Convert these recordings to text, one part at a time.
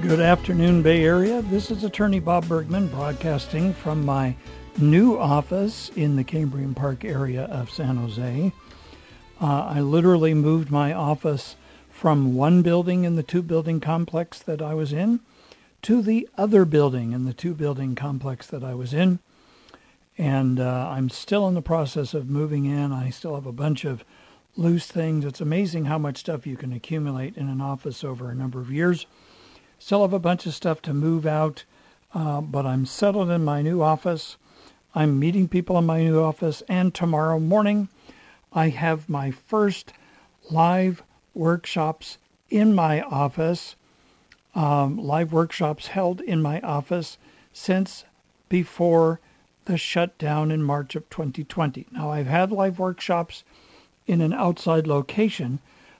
Good afternoon, Bay Area. This is attorney Bob Bergman broadcasting from my new office in the Cambrian Park area of San Jose. I literally moved my office from one building in the two-building complex that I was in to the other building in the two-building complex that I was in. And I'm still in the process of moving in. I still have a bunch of loose things. It's amazing how much stuff you can accumulate in an office over a number of years. Still have a bunch of stuff to move out, but I'm settled in my new office. I'm meeting people in my new office, and tomorrow morning I have my first live workshops in my office, live workshops held in my office since before the shutdown in March of 2020. Now, I've had live workshops in an outside location,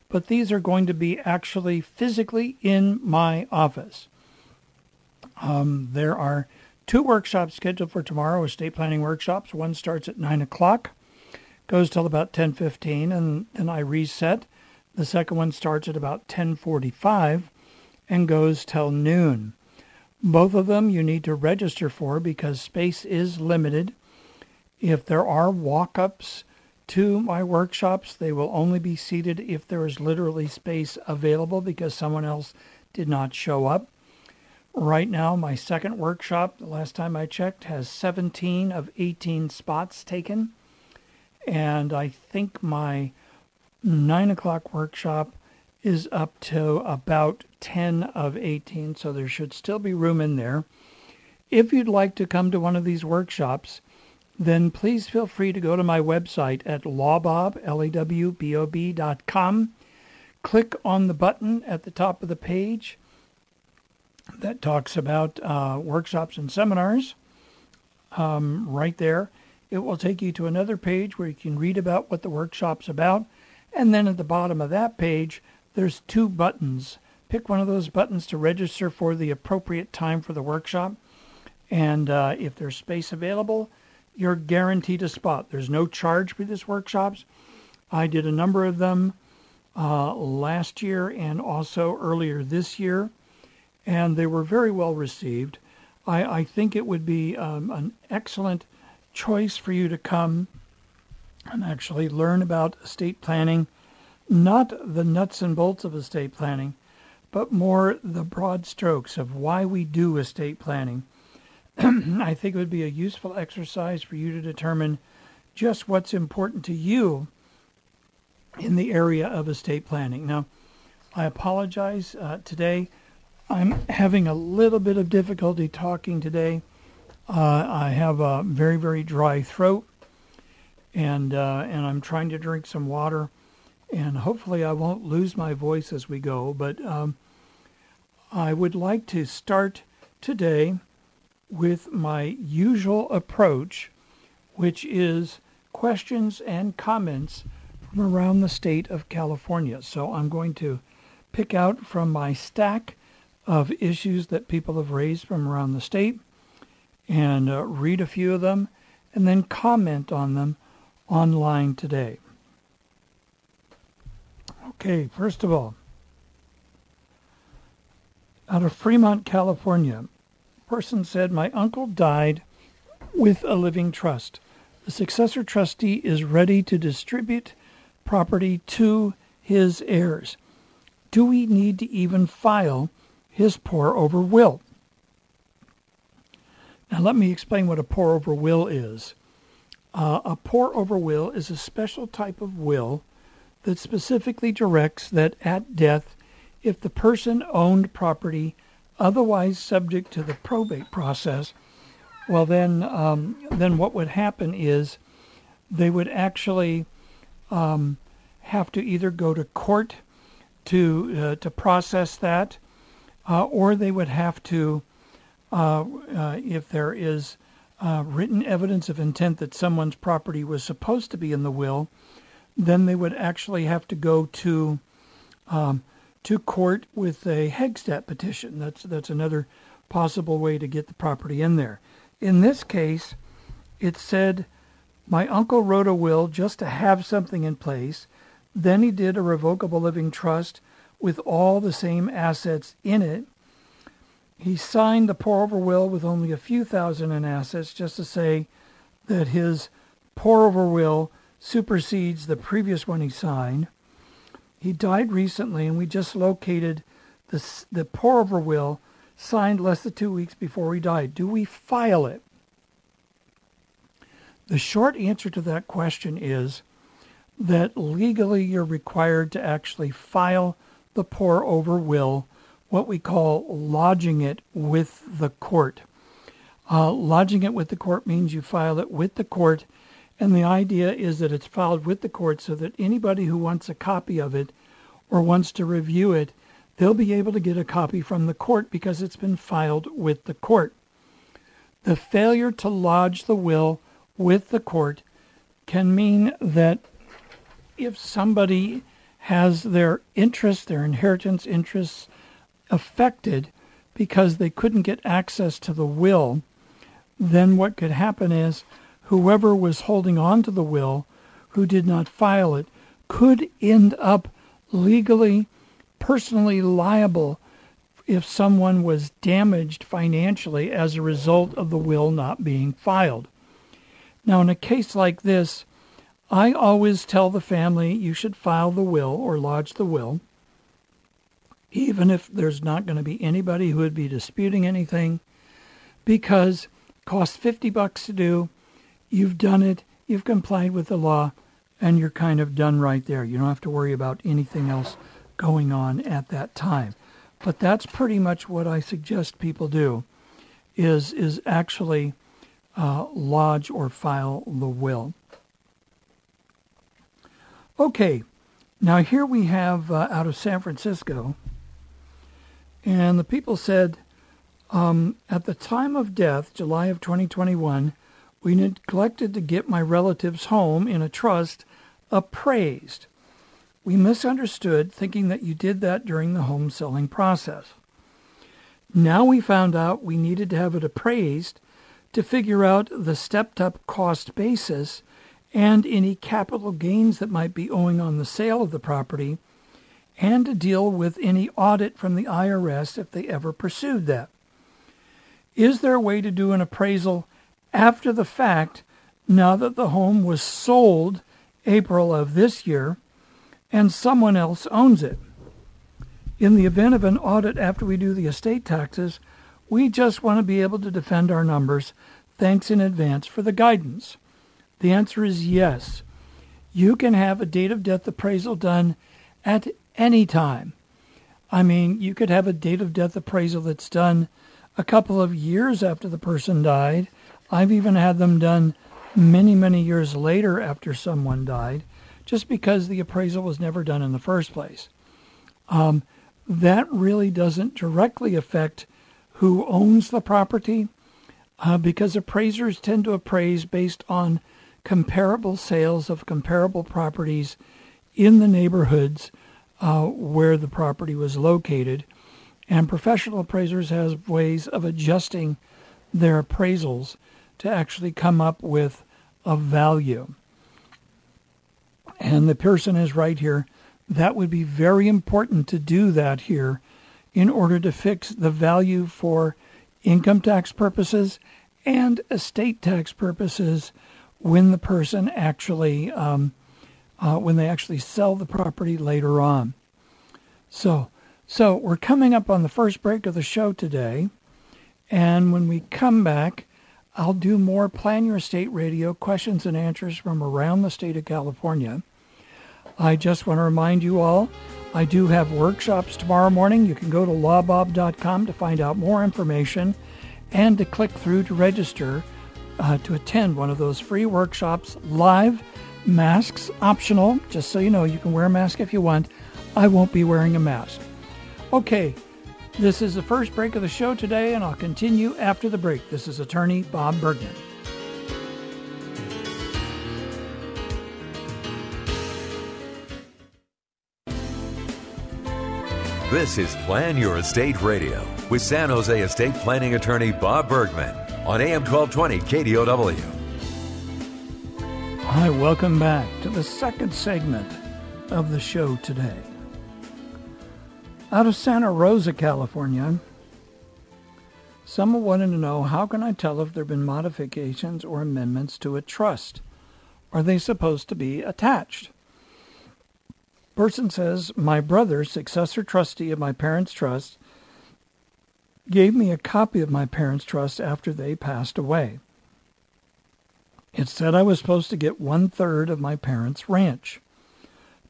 but these are going to be actually physically in my office. There are two workshops scheduled for tomorrow, estate planning workshops. One starts at 9 o'clock, goes till about 10:15, and then I reset. The second one starts at about 10:45 and goes till noon. Both of them you need to register for because space is limited. If there are walk-ups to my workshops, they will only be seated if there is literally space available because someone else did not show up. Right now, my second workshop, the last time I checked, has 17 of 18 spots taken. And I think my 9 o'clock workshop is up to about 10 of 18, so there should still be room in there. If you'd like to come to one of these workshops, then please feel free to go to my website at lawbob.com. Click on the button at the top of the page that talks about workshops and seminars. Right there, it will take you to another page where you can read about what the workshop's about. And then at the bottom of that page, there's two buttons. Pick one of those buttons to register for the appropriate time for the workshop. And if there's space available, you're guaranteed a spot. There's no charge for these workshops. I did a number of them last year and also earlier this year, and they were very well received. I think it would be an excellent choice for you to come and actually learn about estate planning, not the nuts and bolts of estate planning, but more the broad strokes of why we do estate planning. I think it would be a useful exercise for you to determine just what's important to you in the area of estate planning. Now, I apologize today. I'm having a little bit of difficulty talking today. I have a very, very dry throat, and I'm trying to drink some water, and hopefully I won't lose my voice as we go. But I would like to start today with my usual approach, which is questions and comments from around the state of California. So I'm going to pick out from my stack of issues that people have raised from around the state and read a few of them and then comment on them online today. Okay, first of all, out of Fremont, California, person said, my uncle died with a living trust. The successor trustee is ready to distribute property to his heirs? Do we need to even file his pour-over will? Now let me explain what a pour-over will is. A pour-over will is a special type of will that specifically directs that at death, if the person owned property otherwise subject to the probate process, well then what would happen is they would actually have to either go to court to process that, or they would have to, if there is written evidence of intent that someone's property was supposed to be in the will, then they would actually have to go to court with a Hegstat petition. That's another possible way to get the property in there. In this case, it said, my uncle wrote a will just to have something in place. Then he did a revocable living trust with all the same assets in it. He signed the pour-over will with only a few thousand in assets just to say that his pour-over will supersedes the previous one he signed. He died recently, and we just located the pour-over will signed less than 2 weeks before he died. Do we file it? The short answer to that question is that legally you're required to actually file the pour-over will, what we call lodging it with the court. Lodging it with the court means you file it with the court, and the idea is that it's filed with the court so that anybody who wants a copy of it or wants to review it, they'll be able to get a copy from the court because it's been filed with the court. The failure to lodge the will with the court can mean that if somebody has their interests, their inheritance interests, affected because they couldn't get access to the will, then what could happen is whoever was holding on to the will, who did not file it, could end up legally, personally liable if someone was damaged financially as a result of the will not being filed. Now, in a case like this, I always tell the family you should file the will or lodge the will, even if there's not going to be anybody who would be disputing anything, because it costs $50 to do. You've done it, you've complied with the law, and you're kind of done right there. You don't have to worry about anything else going on at that time. But that's pretty much what I suggest people do, is actually lodge or file the will. Okay, now here we have out of San Francisco, and the people said, at the time of death, July of 2021, we neglected to get my relatives home in a trust appraised. We misunderstood, thinking that you did that during the home selling process. Now we found out we needed to have it appraised to figure out the stepped-up cost basis and any capital gains that might be owing on the sale of the property, and to deal with any audit from the IRS if they ever pursued that. Is there a way to do an appraisal after the fact, now that the home was sold April of this year and someone else owns it? In the event of an audit after we do the estate taxes, we just want to be able to defend our numbers. Thanks in advance for the guidance. The answer is yes. You can have a date of death appraisal done at any time. I mean, you could have a date of death appraisal that's done a couple of years after the person died. I've even had them done many, many years later after someone died, just because the appraisal was never done in the first place. That really doesn't directly affect who owns the property, because appraisers tend to appraise based on comparable sales of comparable properties in the neighborhoods where the property was located. And professional appraisers have ways of adjusting their appraisals to actually come up with a value. And the person is right here. That would be very important to do that here in order to fix the value for income tax purposes and estate tax purposes when the person actually when they actually sell the property later on. So we're coming up on the first break of the show today. And when we come back, I'll do more Plan Your Estate Radio questions and answers from around the state of California. I just want to remind you all, I do have workshops tomorrow morning. You can go to lawbob.com to find out more information and to click through to register to attend one of those free workshops live. Masks optional, just so you know, you can wear a mask if you want. I won't be wearing a mask. Okay, this is the first break of the show today, and I'll continue after the break. This is attorney Bob Bergman. This is Plan Your Estate Radio with San Jose estate planning attorney Bob Bergman on AM 1220 KDOW. Hi, welcome back to the second segment of the show today. Out of Santa Rosa, California, someone wanted to know, how can I tell if there have been modifications or amendments to a trust? Are they supposed to be attached? Person says, my brother, successor trustee of my parents' trust, gave me a copy of my parents' trust after they passed away. It said I was supposed to get 1/3 of my parents' ranch,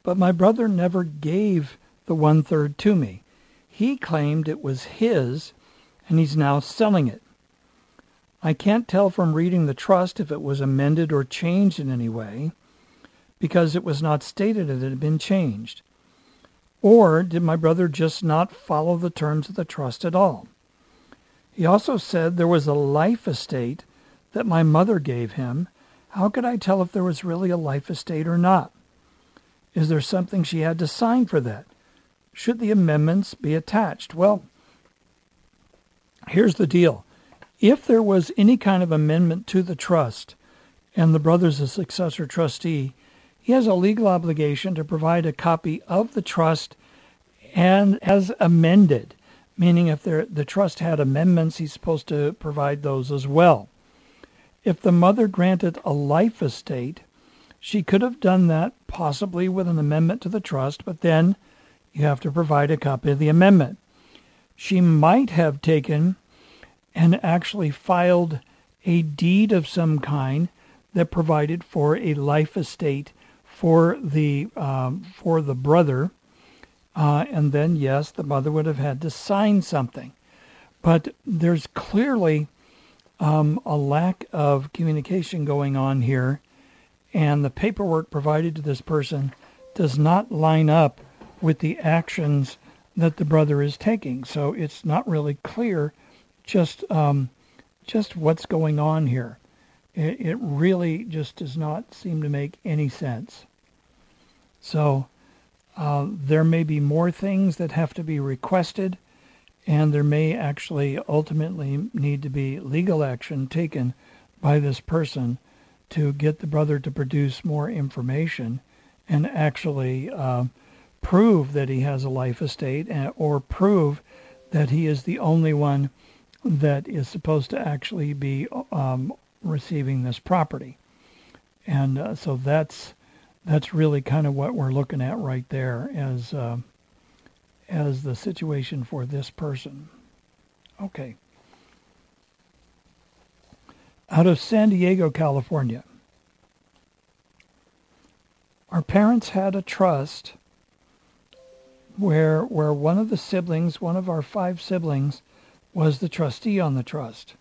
but my brother never gave the 1/3 to me. He claimed it was his, and he's now selling it. I can't tell from reading the trust if it was amended or changed in any way, because it was not stated that it had been changed. Or did my brother just not follow the terms of the trust at all? He also said there was a life estate that my mother gave him. How could I tell if there was really a life estate or not? Is there something she had to sign for that? Should the amendments be attached? Well, here's the deal. If there was any kind of amendment to the trust, and the brother's a successor trustee, he has a legal obligation to provide a copy of the trust and as amended, meaning if the trust had amendments, he's supposed to provide those as well. If the mother granted a life estate, she could have done that possibly with an amendment to the trust, but then you have to provide a copy of the amendment. She might have taken and actually filed a deed of some kind that provided for a life estate for the brother, and then, yes, the mother would have had to sign something. But there's clearly a lack of communication going on here, and the paperwork provided to this person does not line up with the actions that the brother is taking. So it's not really clear just what's going on here. It really just does not seem to make any sense. So there may be more things that have to be requested, and there may actually ultimately need to be legal action taken by this person to get the brother to produce more information and actually prove that he has a life estate, or prove that he is the only one that is supposed to actually be receiving this property. And so that's really kind of what we're looking at right there as the situation for this person. Okay. Out of San Diego, California. Our parents had a trust where one of our five siblings, was the trustee on the trust.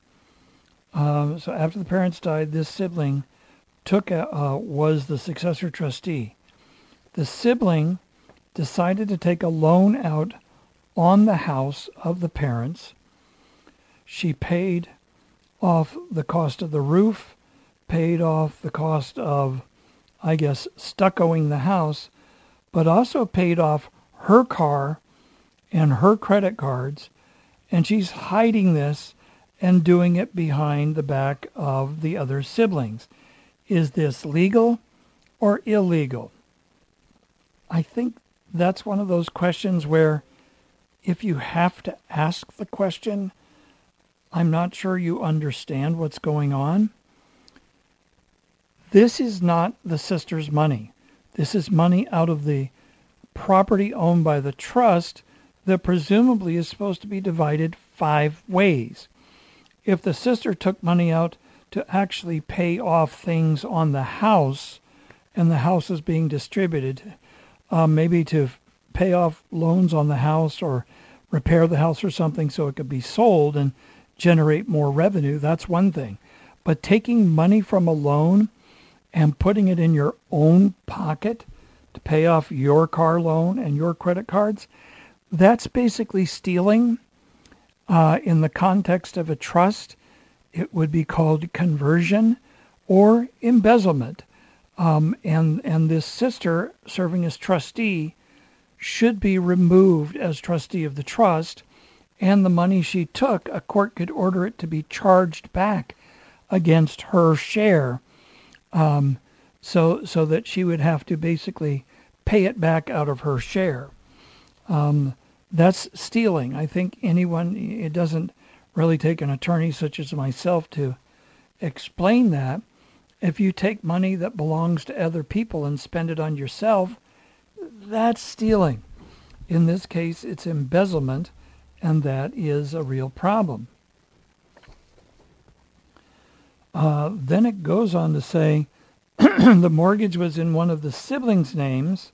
So after the parents died, this sibling was the successor trustee. The sibling decided to take a loan out on the house of the parents. She paid off the cost of the roof, paid off the cost of, I guess, stuccoing the house, but also paid off her car and her credit cards, and she's hiding this and doing it behind the back of the other siblings. Is this legal or illegal? I think that's one of those questions where if you have to ask the question, I'm not sure you understand what's going on. This is not the sister's money. This is money out of the property owned by the trust that presumably is supposed to be divided 5 ways. If the sister took money out to actually pay off things on the house, and the house is being distributed, maybe to pay off loans on the house or repair the house or something so it could be sold and generate more revenue, that's one thing. But taking money from a loan and putting it in your own pocket to pay off your car loan and your credit cards, that's basically stealing. In the context of a trust, it would be called conversion or embezzlement. And this sister serving as trustee should be removed as trustee of the trust, and the money she took, a court could order it to be charged back against her share, so that she would have to basically pay it back out of her share. That's stealing. I think anyone, it doesn't really take an attorney such as myself to explain that. If you take money that belongs to other people and spend it on yourself, that's stealing. In this case, it's embezzlement, and that is a real problem. Then it goes on to say, the mortgage was in one of the siblings' names.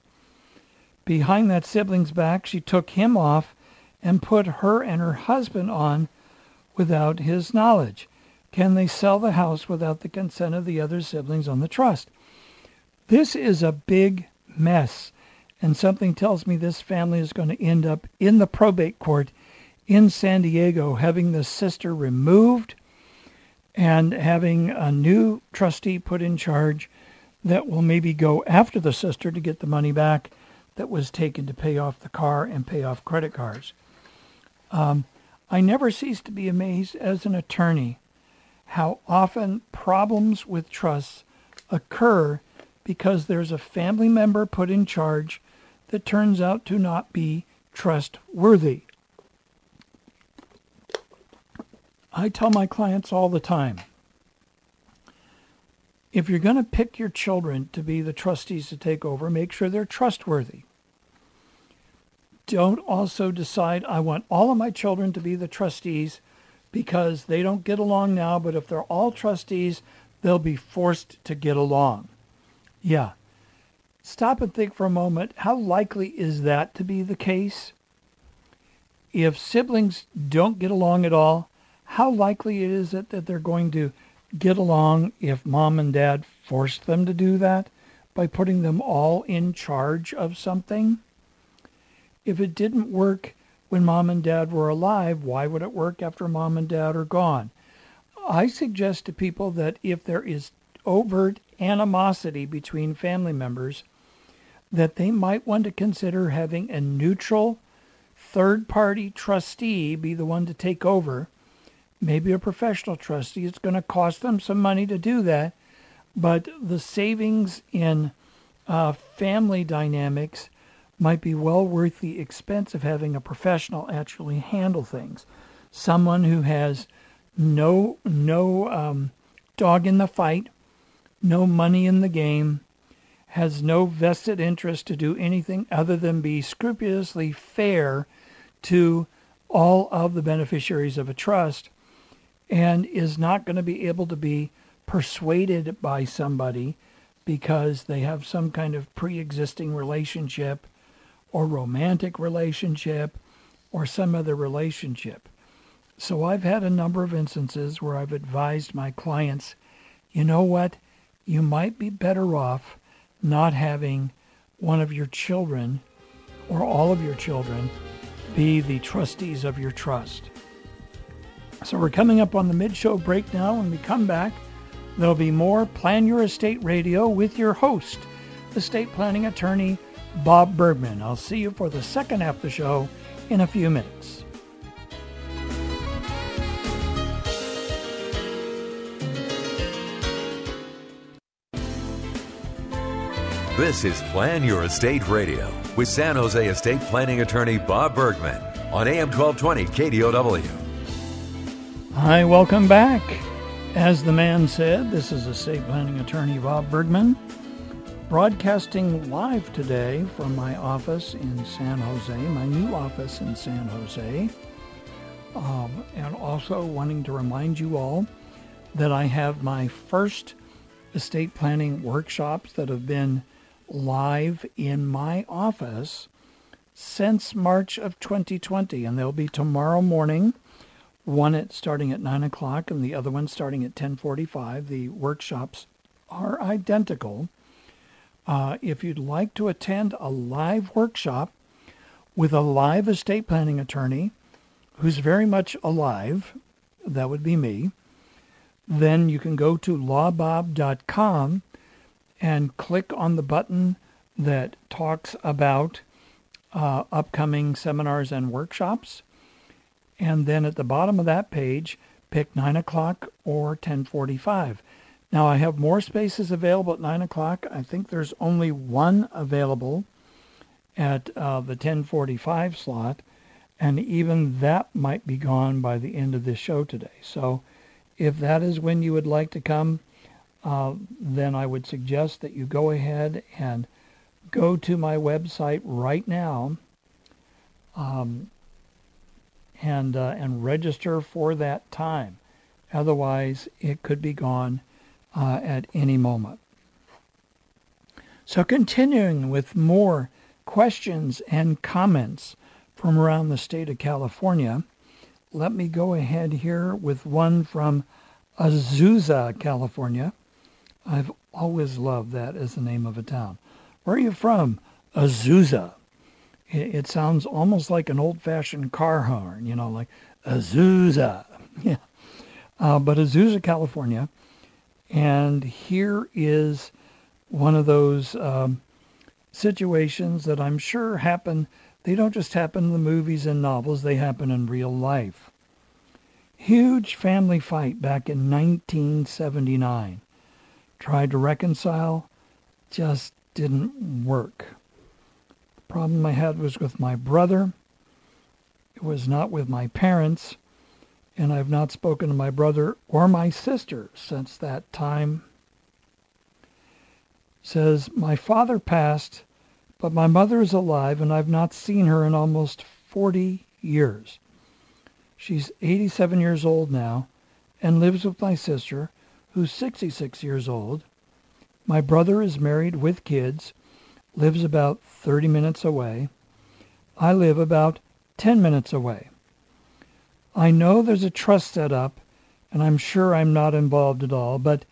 Behind that sibling's back, she took him off and put her and her husband on without his knowledge. Can they sell the house without the consent of the other siblings on the trust? This is a big mess. And something tells me this family is going to end up in the probate court in San Diego, having the sister removed and having a new trustee put in charge that will maybe go after the sister to get the money back that was taken to pay off the car and pay off credit cards. I never cease to be amazed as an attorney how often problems with trusts occur because there's a family member put in charge that turns out to not be trustworthy. I tell my clients all the time, if you're going to pick your children to be the trustees to take over, make sure they're trustworthy. Don't also decide, I want all of my children to be the trustees because they don't get along now, but if they're all trustees, they'll be forced to get along. Yeah. Stop and think for a moment. How likely is that to be the case? If siblings don't get along at all, how likely is it that they're going to get along if mom and dad forced them to do that by putting them all in charge of something? If it didn't work when mom and dad were alive, why would it work after mom and dad are gone? I suggest to people that if there is overt animosity between family members, that they might want to consider having a neutral third-party trustee be the one to take over, maybe a professional trustee. It's going to cost them some money to do that, but the savings in family dynamics might be well worth the expense of having a professional actually handle things. Someone who has no dog in the fight, no money in the game, has no vested interest to do anything other than be scrupulously fair to all of the beneficiaries of a trust, and is not going to be able to be persuaded by somebody because they have some kind of pre-existing relationship or romantic relationship or some other relationship. So I've had a number of instances where I've advised my clients, you know what? You might be better off not having one of your children or all of your children be the trustees of your trust. So we're coming up on the mid-show break now. When we come back, there'll be more Plan Your Estate Radio with your host, estate planning attorney Bob Bergman. I'll see you for the second half of the show in a few minutes. This is Plan Your Estate Radio with San Jose estate planning attorney Bob Bergman on AM 1220 KDOW. Hi, welcome back. As the man said, this is estate planning attorney Bob Bergman. Broadcasting live today from my office in San Jose, my new office in San Jose, and also wanting to remind you all that I have my first estate planning workshops that have been live in my office since March of 2020, and they'll be tomorrow morning, one starting at 9 o'clock and the other one starting at 10:45. The workshops are identical. If you'd like to attend a live workshop with a live estate planning attorney who's very much alive, that would be me, then you can go to lawbob.com and click on the button that talks about upcoming seminars and workshops. And then at the bottom of that page, pick 9 o'clock or 10:45. Now, I have more spaces available at 9 o'clock. I think there's only one available at the 10:45 slot, and even that might be gone by the end of this show today. So if that is when you would like to come, then I would suggest that you go ahead and go to my website right now and register for that time. Otherwise, it could be gone at any moment. So continuing with more questions and comments from around the state of California, let me go ahead here with one from Azusa, California. I've always loved that as the name of a town. Where are you from? Azusa. It sounds almost like an old-fashioned car horn, you know, like Azusa. Yeah. But Azusa, California. And here is one of those situations that I'm sure happen. They don't just happen in the movies and novels. They happen in real life. Huge family fight back in 1979. Tried to reconcile. Just didn't work. The problem I had was with my brother. It was not with my parents. And I've not spoken to my brother or my sister since that time. Says, my father passed, but my mother is alive and I've not seen her in almost 40 years. She's 87 years old now and lives with my sister, who's 66 years old. My brother is married with kids, lives about 30 minutes away. I live about 10 minutes away. I know there's a trust set up, and I'm sure I'm not involved at all, but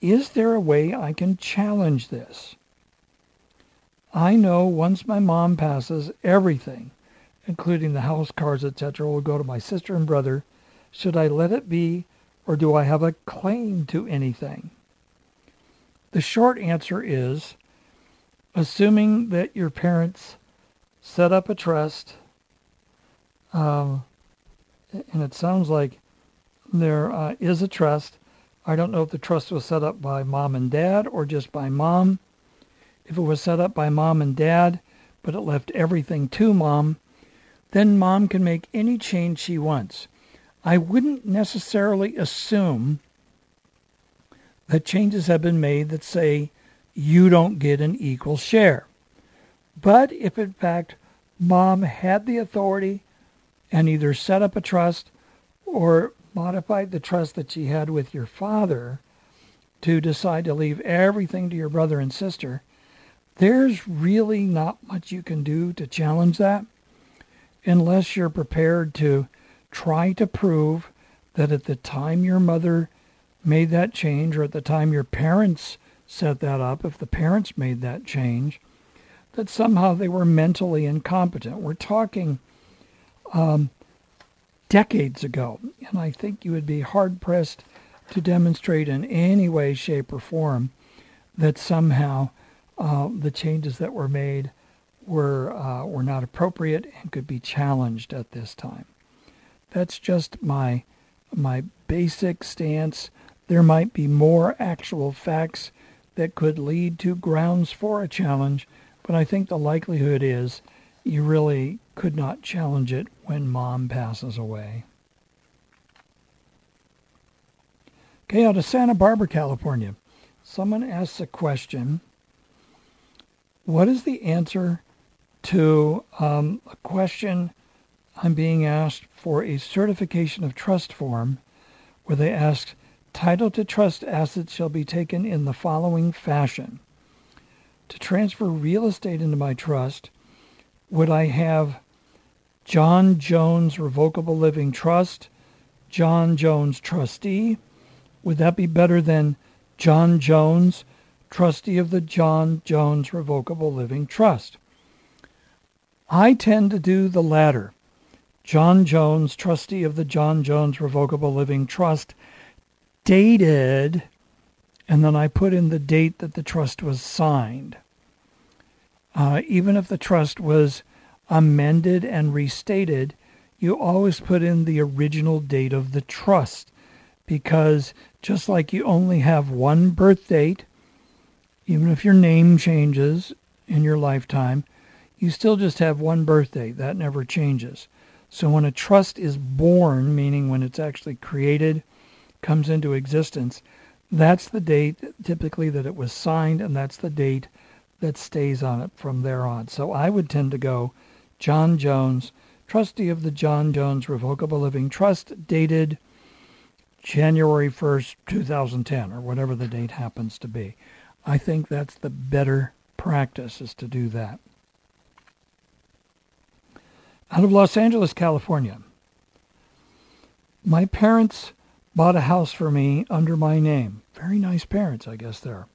is there a way I can challenge this? I know once my mom passes, everything, including the house, cars, etc., will go to my sister and brother. Should I let it be, or do I have a claim to anything? The short answer is, assuming that your parents set up a trust, and it sounds like there is a trust. I don't know if the trust was set up by mom and dad or just by mom. If it was set up by mom and dad, but it left everything to mom, then mom can make any change she wants. I wouldn't necessarily assume that changes have been made that say you don't get an equal share. But if in fact mom had the authority and either set up a trust or modified the trust that she had with your father to decide to leave everything to your brother and sister, there's really not much you can do to challenge that unless you're prepared to try to prove that at the time your mother made that change or at the time your parents set that up, if the parents made that change, that somehow they were mentally incompetent. We're talking decades ago, and I think you would be hard-pressed to demonstrate in any way, shape, or form that somehow the changes that were made were not appropriate and could be challenged at this time. That's just my basic stance. There might be more actual facts that could lead to grounds for a challenge, but I think the likelihood is you really could not challenge it when mom passes away. Okay, out of Santa Barbara, California, someone asks a question. What is the answer to a question I'm being asked for a certification of trust form where they ask, title to trust assets shall be taken in the following fashion. To transfer real estate into my trust, would I have John Jones Revocable Living Trust, John Jones Trustee? Would that be better than John Jones, Trustee of the John Jones Revocable Living Trust? I tend to do the latter. John Jones, Trustee of the John Jones Revocable Living Trust, dated, and then I put in the date that the trust was signed. Even if the trust was amended and restated, you always put in the original date of the trust, because just like you only have one birth date, even if your name changes in your lifetime, you still just have one birth date. That never changes. So when a trust is born, meaning when it's actually created, comes into existence, that's the date typically that it was signed, and that's the date that stays on it from there on. So I would tend to go John Jones, Trustee of the John Jones Revocable Living Trust, dated January 1st, 2010, or whatever the date happens to be. I think that's the better practice, is to do that. Out of Los Angeles, California. My parents bought a house for me under my name. Very nice parents, I guess they're.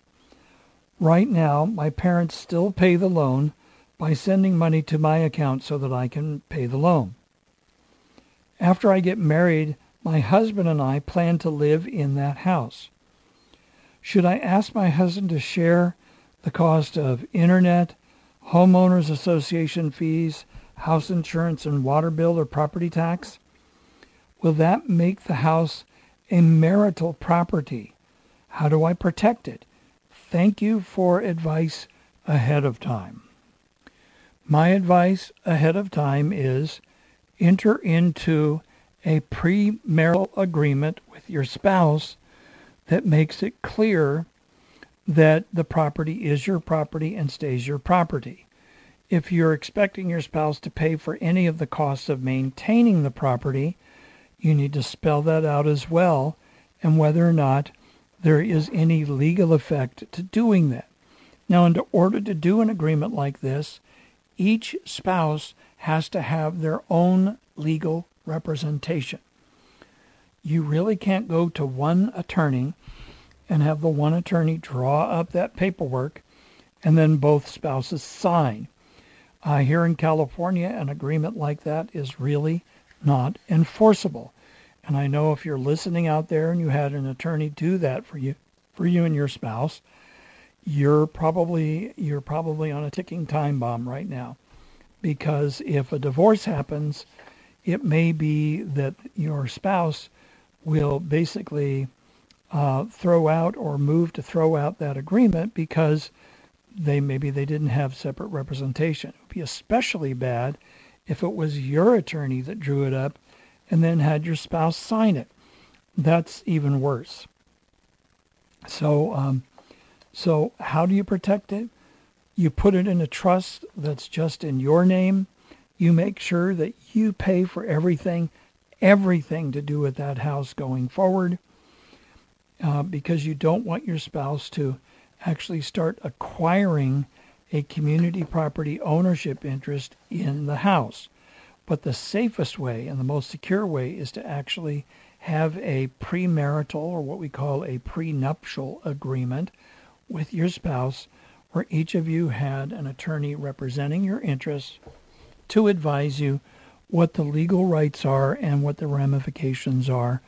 Right now, my parents still pay the loan by sending money to my account so that I can pay the loan. After I get married, my husband and I plan to live in that house. Should I ask my husband to share the cost of internet, homeowners association fees, house insurance and water bill or property tax? Will that make the house a marital property? How do I protect it? Thank you for advice ahead of time. My advice ahead of time is enter into a premarital agreement with your spouse that makes it clear that the property is your property and stays your property. If you're expecting your spouse to pay for any of the costs of maintaining the property, you need to spell that out as well, and whether or not there is any legal effect to doing that. Now, in order to do an agreement like this, each spouse has to have their own legal representation. You really can't go to one attorney and have the one attorney draw up that paperwork and then both spouses sign. Here in California, an agreement like that is really not enforceable. And I know if you're listening out there and you had an attorney do that for you and your spouse, you're probably on a ticking time bomb right now, because if a divorce happens, it may be that your spouse will basically throw out or move to throw out that agreement because they didn't have separate representation. It would be especially bad if it was your attorney that drew it up and then had your spouse sign it. That's even worse. So how do you protect it? You put it in a trust that's just in your name. You make sure that you pay for everything to do with that house going forward, because you don't want your spouse to actually start acquiring a community property ownership interest in the house. But the safest way and the most secure way is to actually have a premarital, or what we call a prenuptial agreement, with your spouse, where each of you had an attorney representing your interests to advise you what the legal rights are and what the ramifications are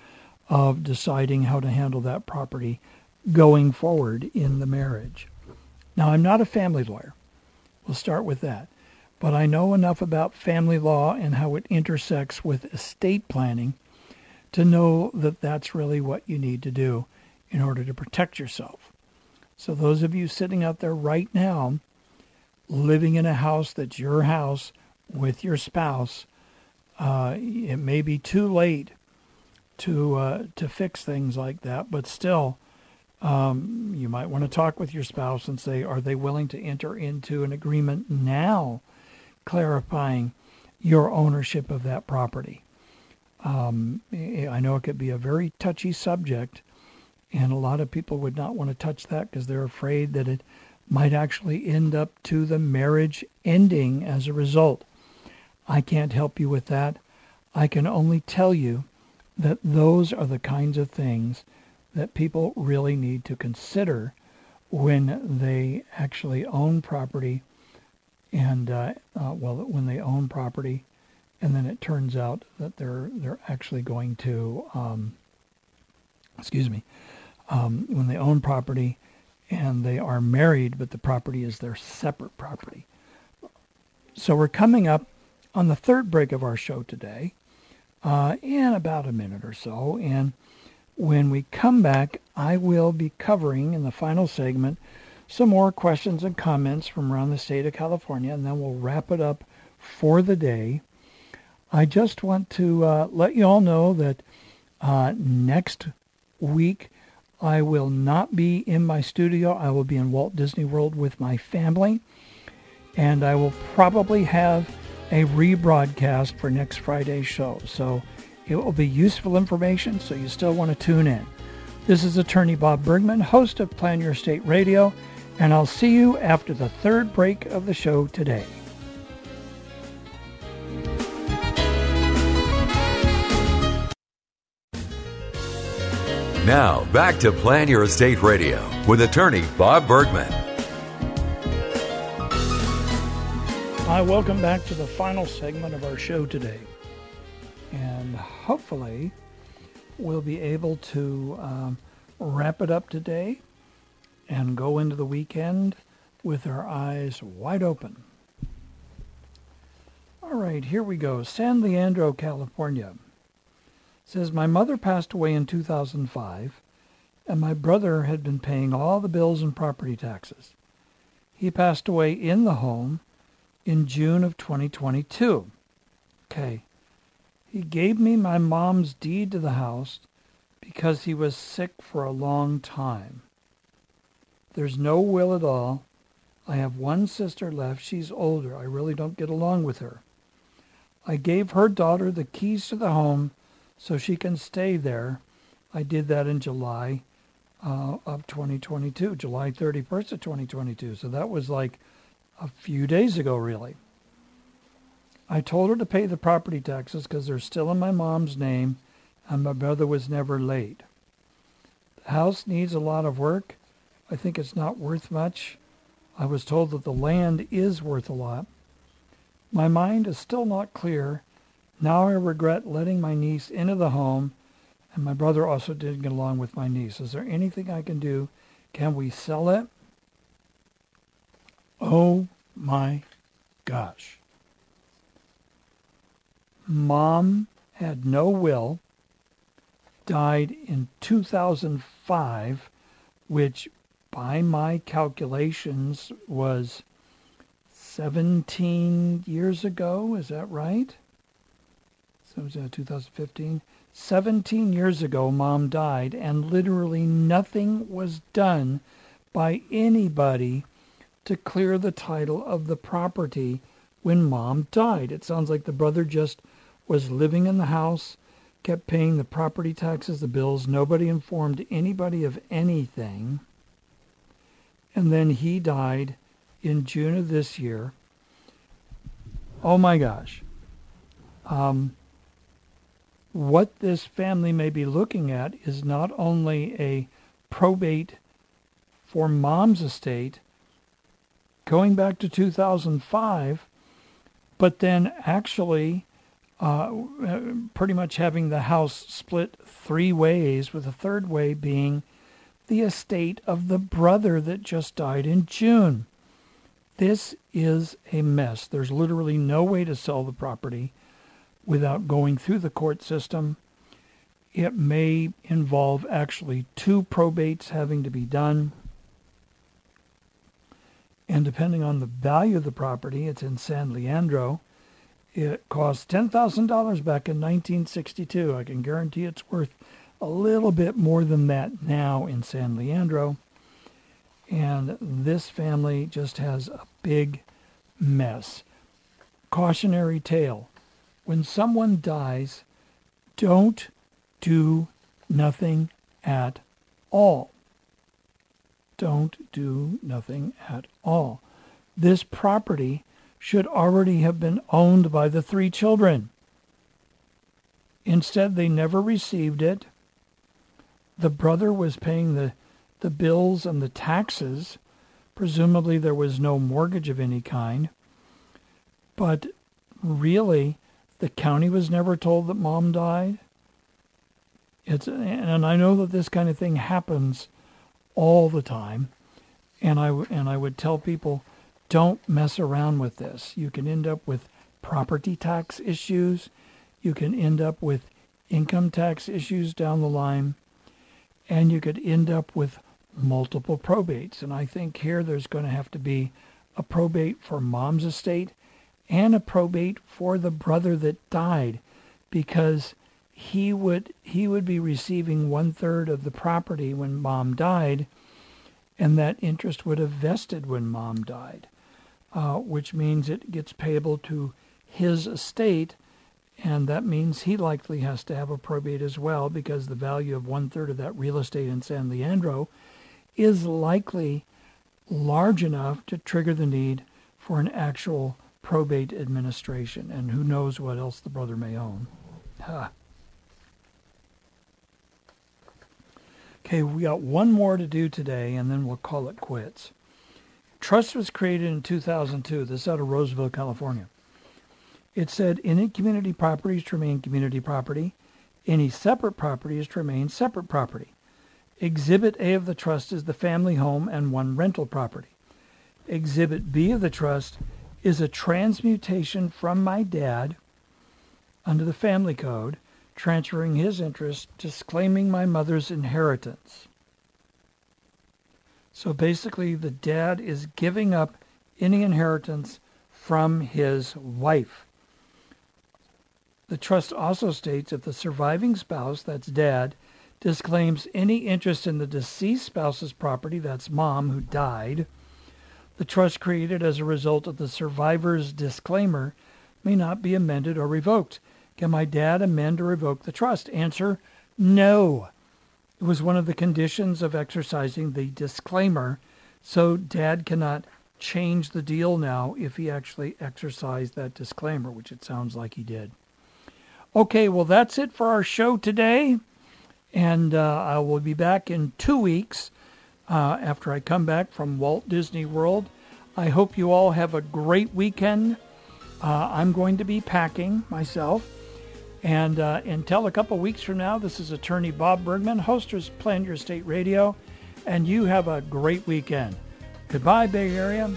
of deciding how to handle that property going forward in the marriage. Now, I'm not a family lawyer. We'll start with that. But I know enough about family law and how it intersects with estate planning to know that that's really what you need to do in order to protect yourself. So those of you sitting out there right now, living in a house that's your house with your spouse, it may be too late to fix things like that, but still, You might want to talk with your spouse and say, are they willing to enter into an agreement now clarifying your ownership of that property? I know it could be a very touchy subject, and a lot of people would not want to touch that because they're afraid that it might actually end up to the marriage ending as a result. I can't help you with that. I can only tell you that those are the kinds of things that people really need to consider when they actually own property and, when they own property and then it turns out that they're actually going to, when they own property and they are married, but the property is their separate property. So we're coming up on the third break of our show today in about a minute or so. And when we come back, I will be covering in the final segment some more questions and comments from around the state of California, and then we'll wrap it up for the day. I just want to let you all know that next week I will not be in my studio. I will be in Walt Disney World with my family, and I will probably have a rebroadcast for next Friday's show. So it will be useful information, so you still want to tune in. This is Attorney Bob Bergman, host of Plan Your State Radio, and I'll see you after the third break of the show today. Now, back to Plan Your Estate Radio with Attorney Bob Bergman. Hi, welcome back to the final segment of our show today. And hopefully we'll be able to wrap it up today and go into the weekend with our eyes wide open. All right, here we go. San Leandro, California. Says, my mother passed away in 2005, and my brother had been paying all the bills and property taxes. He passed away in the home in June of 2022. Okay. He gave me my mom's deed to the house because he was sick for a long time. There's no will at all. I have one sister left. She's older. I really don't get along with her. I gave her daughter the keys to the home so she can stay there. I did that in July of 2022, July 31st of 2022. So that was like a few days ago, really. I told her to pay the property taxes because they're still in my mom's name and my brother was never late. The house needs a lot of work. I think it's not worth much. I was told that the land is worth a lot. My mind is still not clear. Now I regret letting my niece into the home, and my brother also didn't get along with my niece. Is there anything I can do? Can we sell it? Oh my gosh. Mom had no will, died in 2005, which by my calculations was 17 years ago. Is that right? So it was 2015. 17 years ago, Mom died, and literally nothing was done by anybody to clear the title of the property when Mom died. It sounds like the brother just was living in the house, kept paying the property taxes, the bills. Nobody informed anybody of anything. And then he died in June of this year. Oh my gosh. What this family may be looking at is not only a probate for Mom's estate going back to 2005, but then actually pretty much having the house split three ways, with the third way being the estate of the brother that just died in June. This is a mess. There's literally no way to sell the property without going through the court system. It may involve actually two probates having to be done. And depending on the value of the property, it's in San Leandro, it cost $10,000 back in 1962. I can guarantee it's worth a little bit more than that now in San Leandro. And this family just has a big mess. Cautionary tale. When someone dies, don't do nothing at all. Don't do nothing at all. This property should already have been owned by the three children. Instead, they never received it. The brother was paying the bills and the taxes. Presumably, there was no mortgage of any kind. But really, the county was never told that mom died. And I know that this kind of thing happens all the time. And I would tell people, don't mess around with this. You can end up with property tax issues. You can end up with income tax issues down the line. And you could end up with multiple probates. And I think here there's going to have to be a probate for mom's estate and a probate for the brother that died, because he would be receiving 1/3 of the property when mom died, and that interest would have vested when mom died, which means it gets payable to his estate, and that means he likely has to have a probate as well, because the value of 1/3 of that real estate in San Leandro is likely large enough to trigger the need for an actual probate administration, and who knows what else the brother may own. Huh. Okay, we got one more to do today, and then we'll call it quits. Trust was created in 2002. This is out of Roseville, California. It said, any community property is to remain community property. Any separate property is to remain separate property. Exhibit A of the trust is the family home and one rental property. Exhibit B of the trust is a transmutation from my dad under the family code, transferring his interest, disclaiming my mother's inheritance. So basically, the dad is giving up any inheritance from his wife. The trust also states if the surviving spouse, that's dad, disclaims any interest in the deceased spouse's property, that's mom who died, the trust created as a result of the survivor's disclaimer may not be amended or revoked. Can my dad amend or revoke the trust? Answer, no. It was one of the conditions of exercising the disclaimer, so dad cannot change the deal now if he actually exercised that disclaimer, which it sounds like he did. Okay, well, that's it for our show today, and I will be back in 2 weeks after I come back from Walt Disney World. I hope you all have a great weekend. I'm going to be packing myself. And until a couple weeks from now, this is attorney Bob Bergman, host of Plan Your State Radio, and you have a great weekend. Goodbye, Bay Area.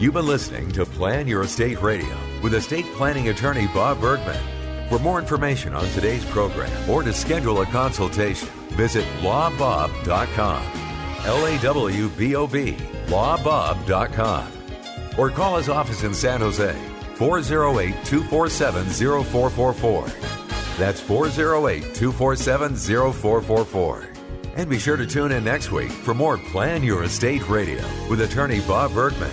You've been listening to Plan Your Estate Radio with estate planning attorney Bob Bergman. For more information on today's program or to schedule a consultation, visit lawbob.com, L-A-W-B-O-B, lawbob.com. Or call his office in San Jose, 408-247-0444. That's 408-247-0444. And be sure to tune in next week for more Plan Your Estate Radio with attorney Bob Bergman.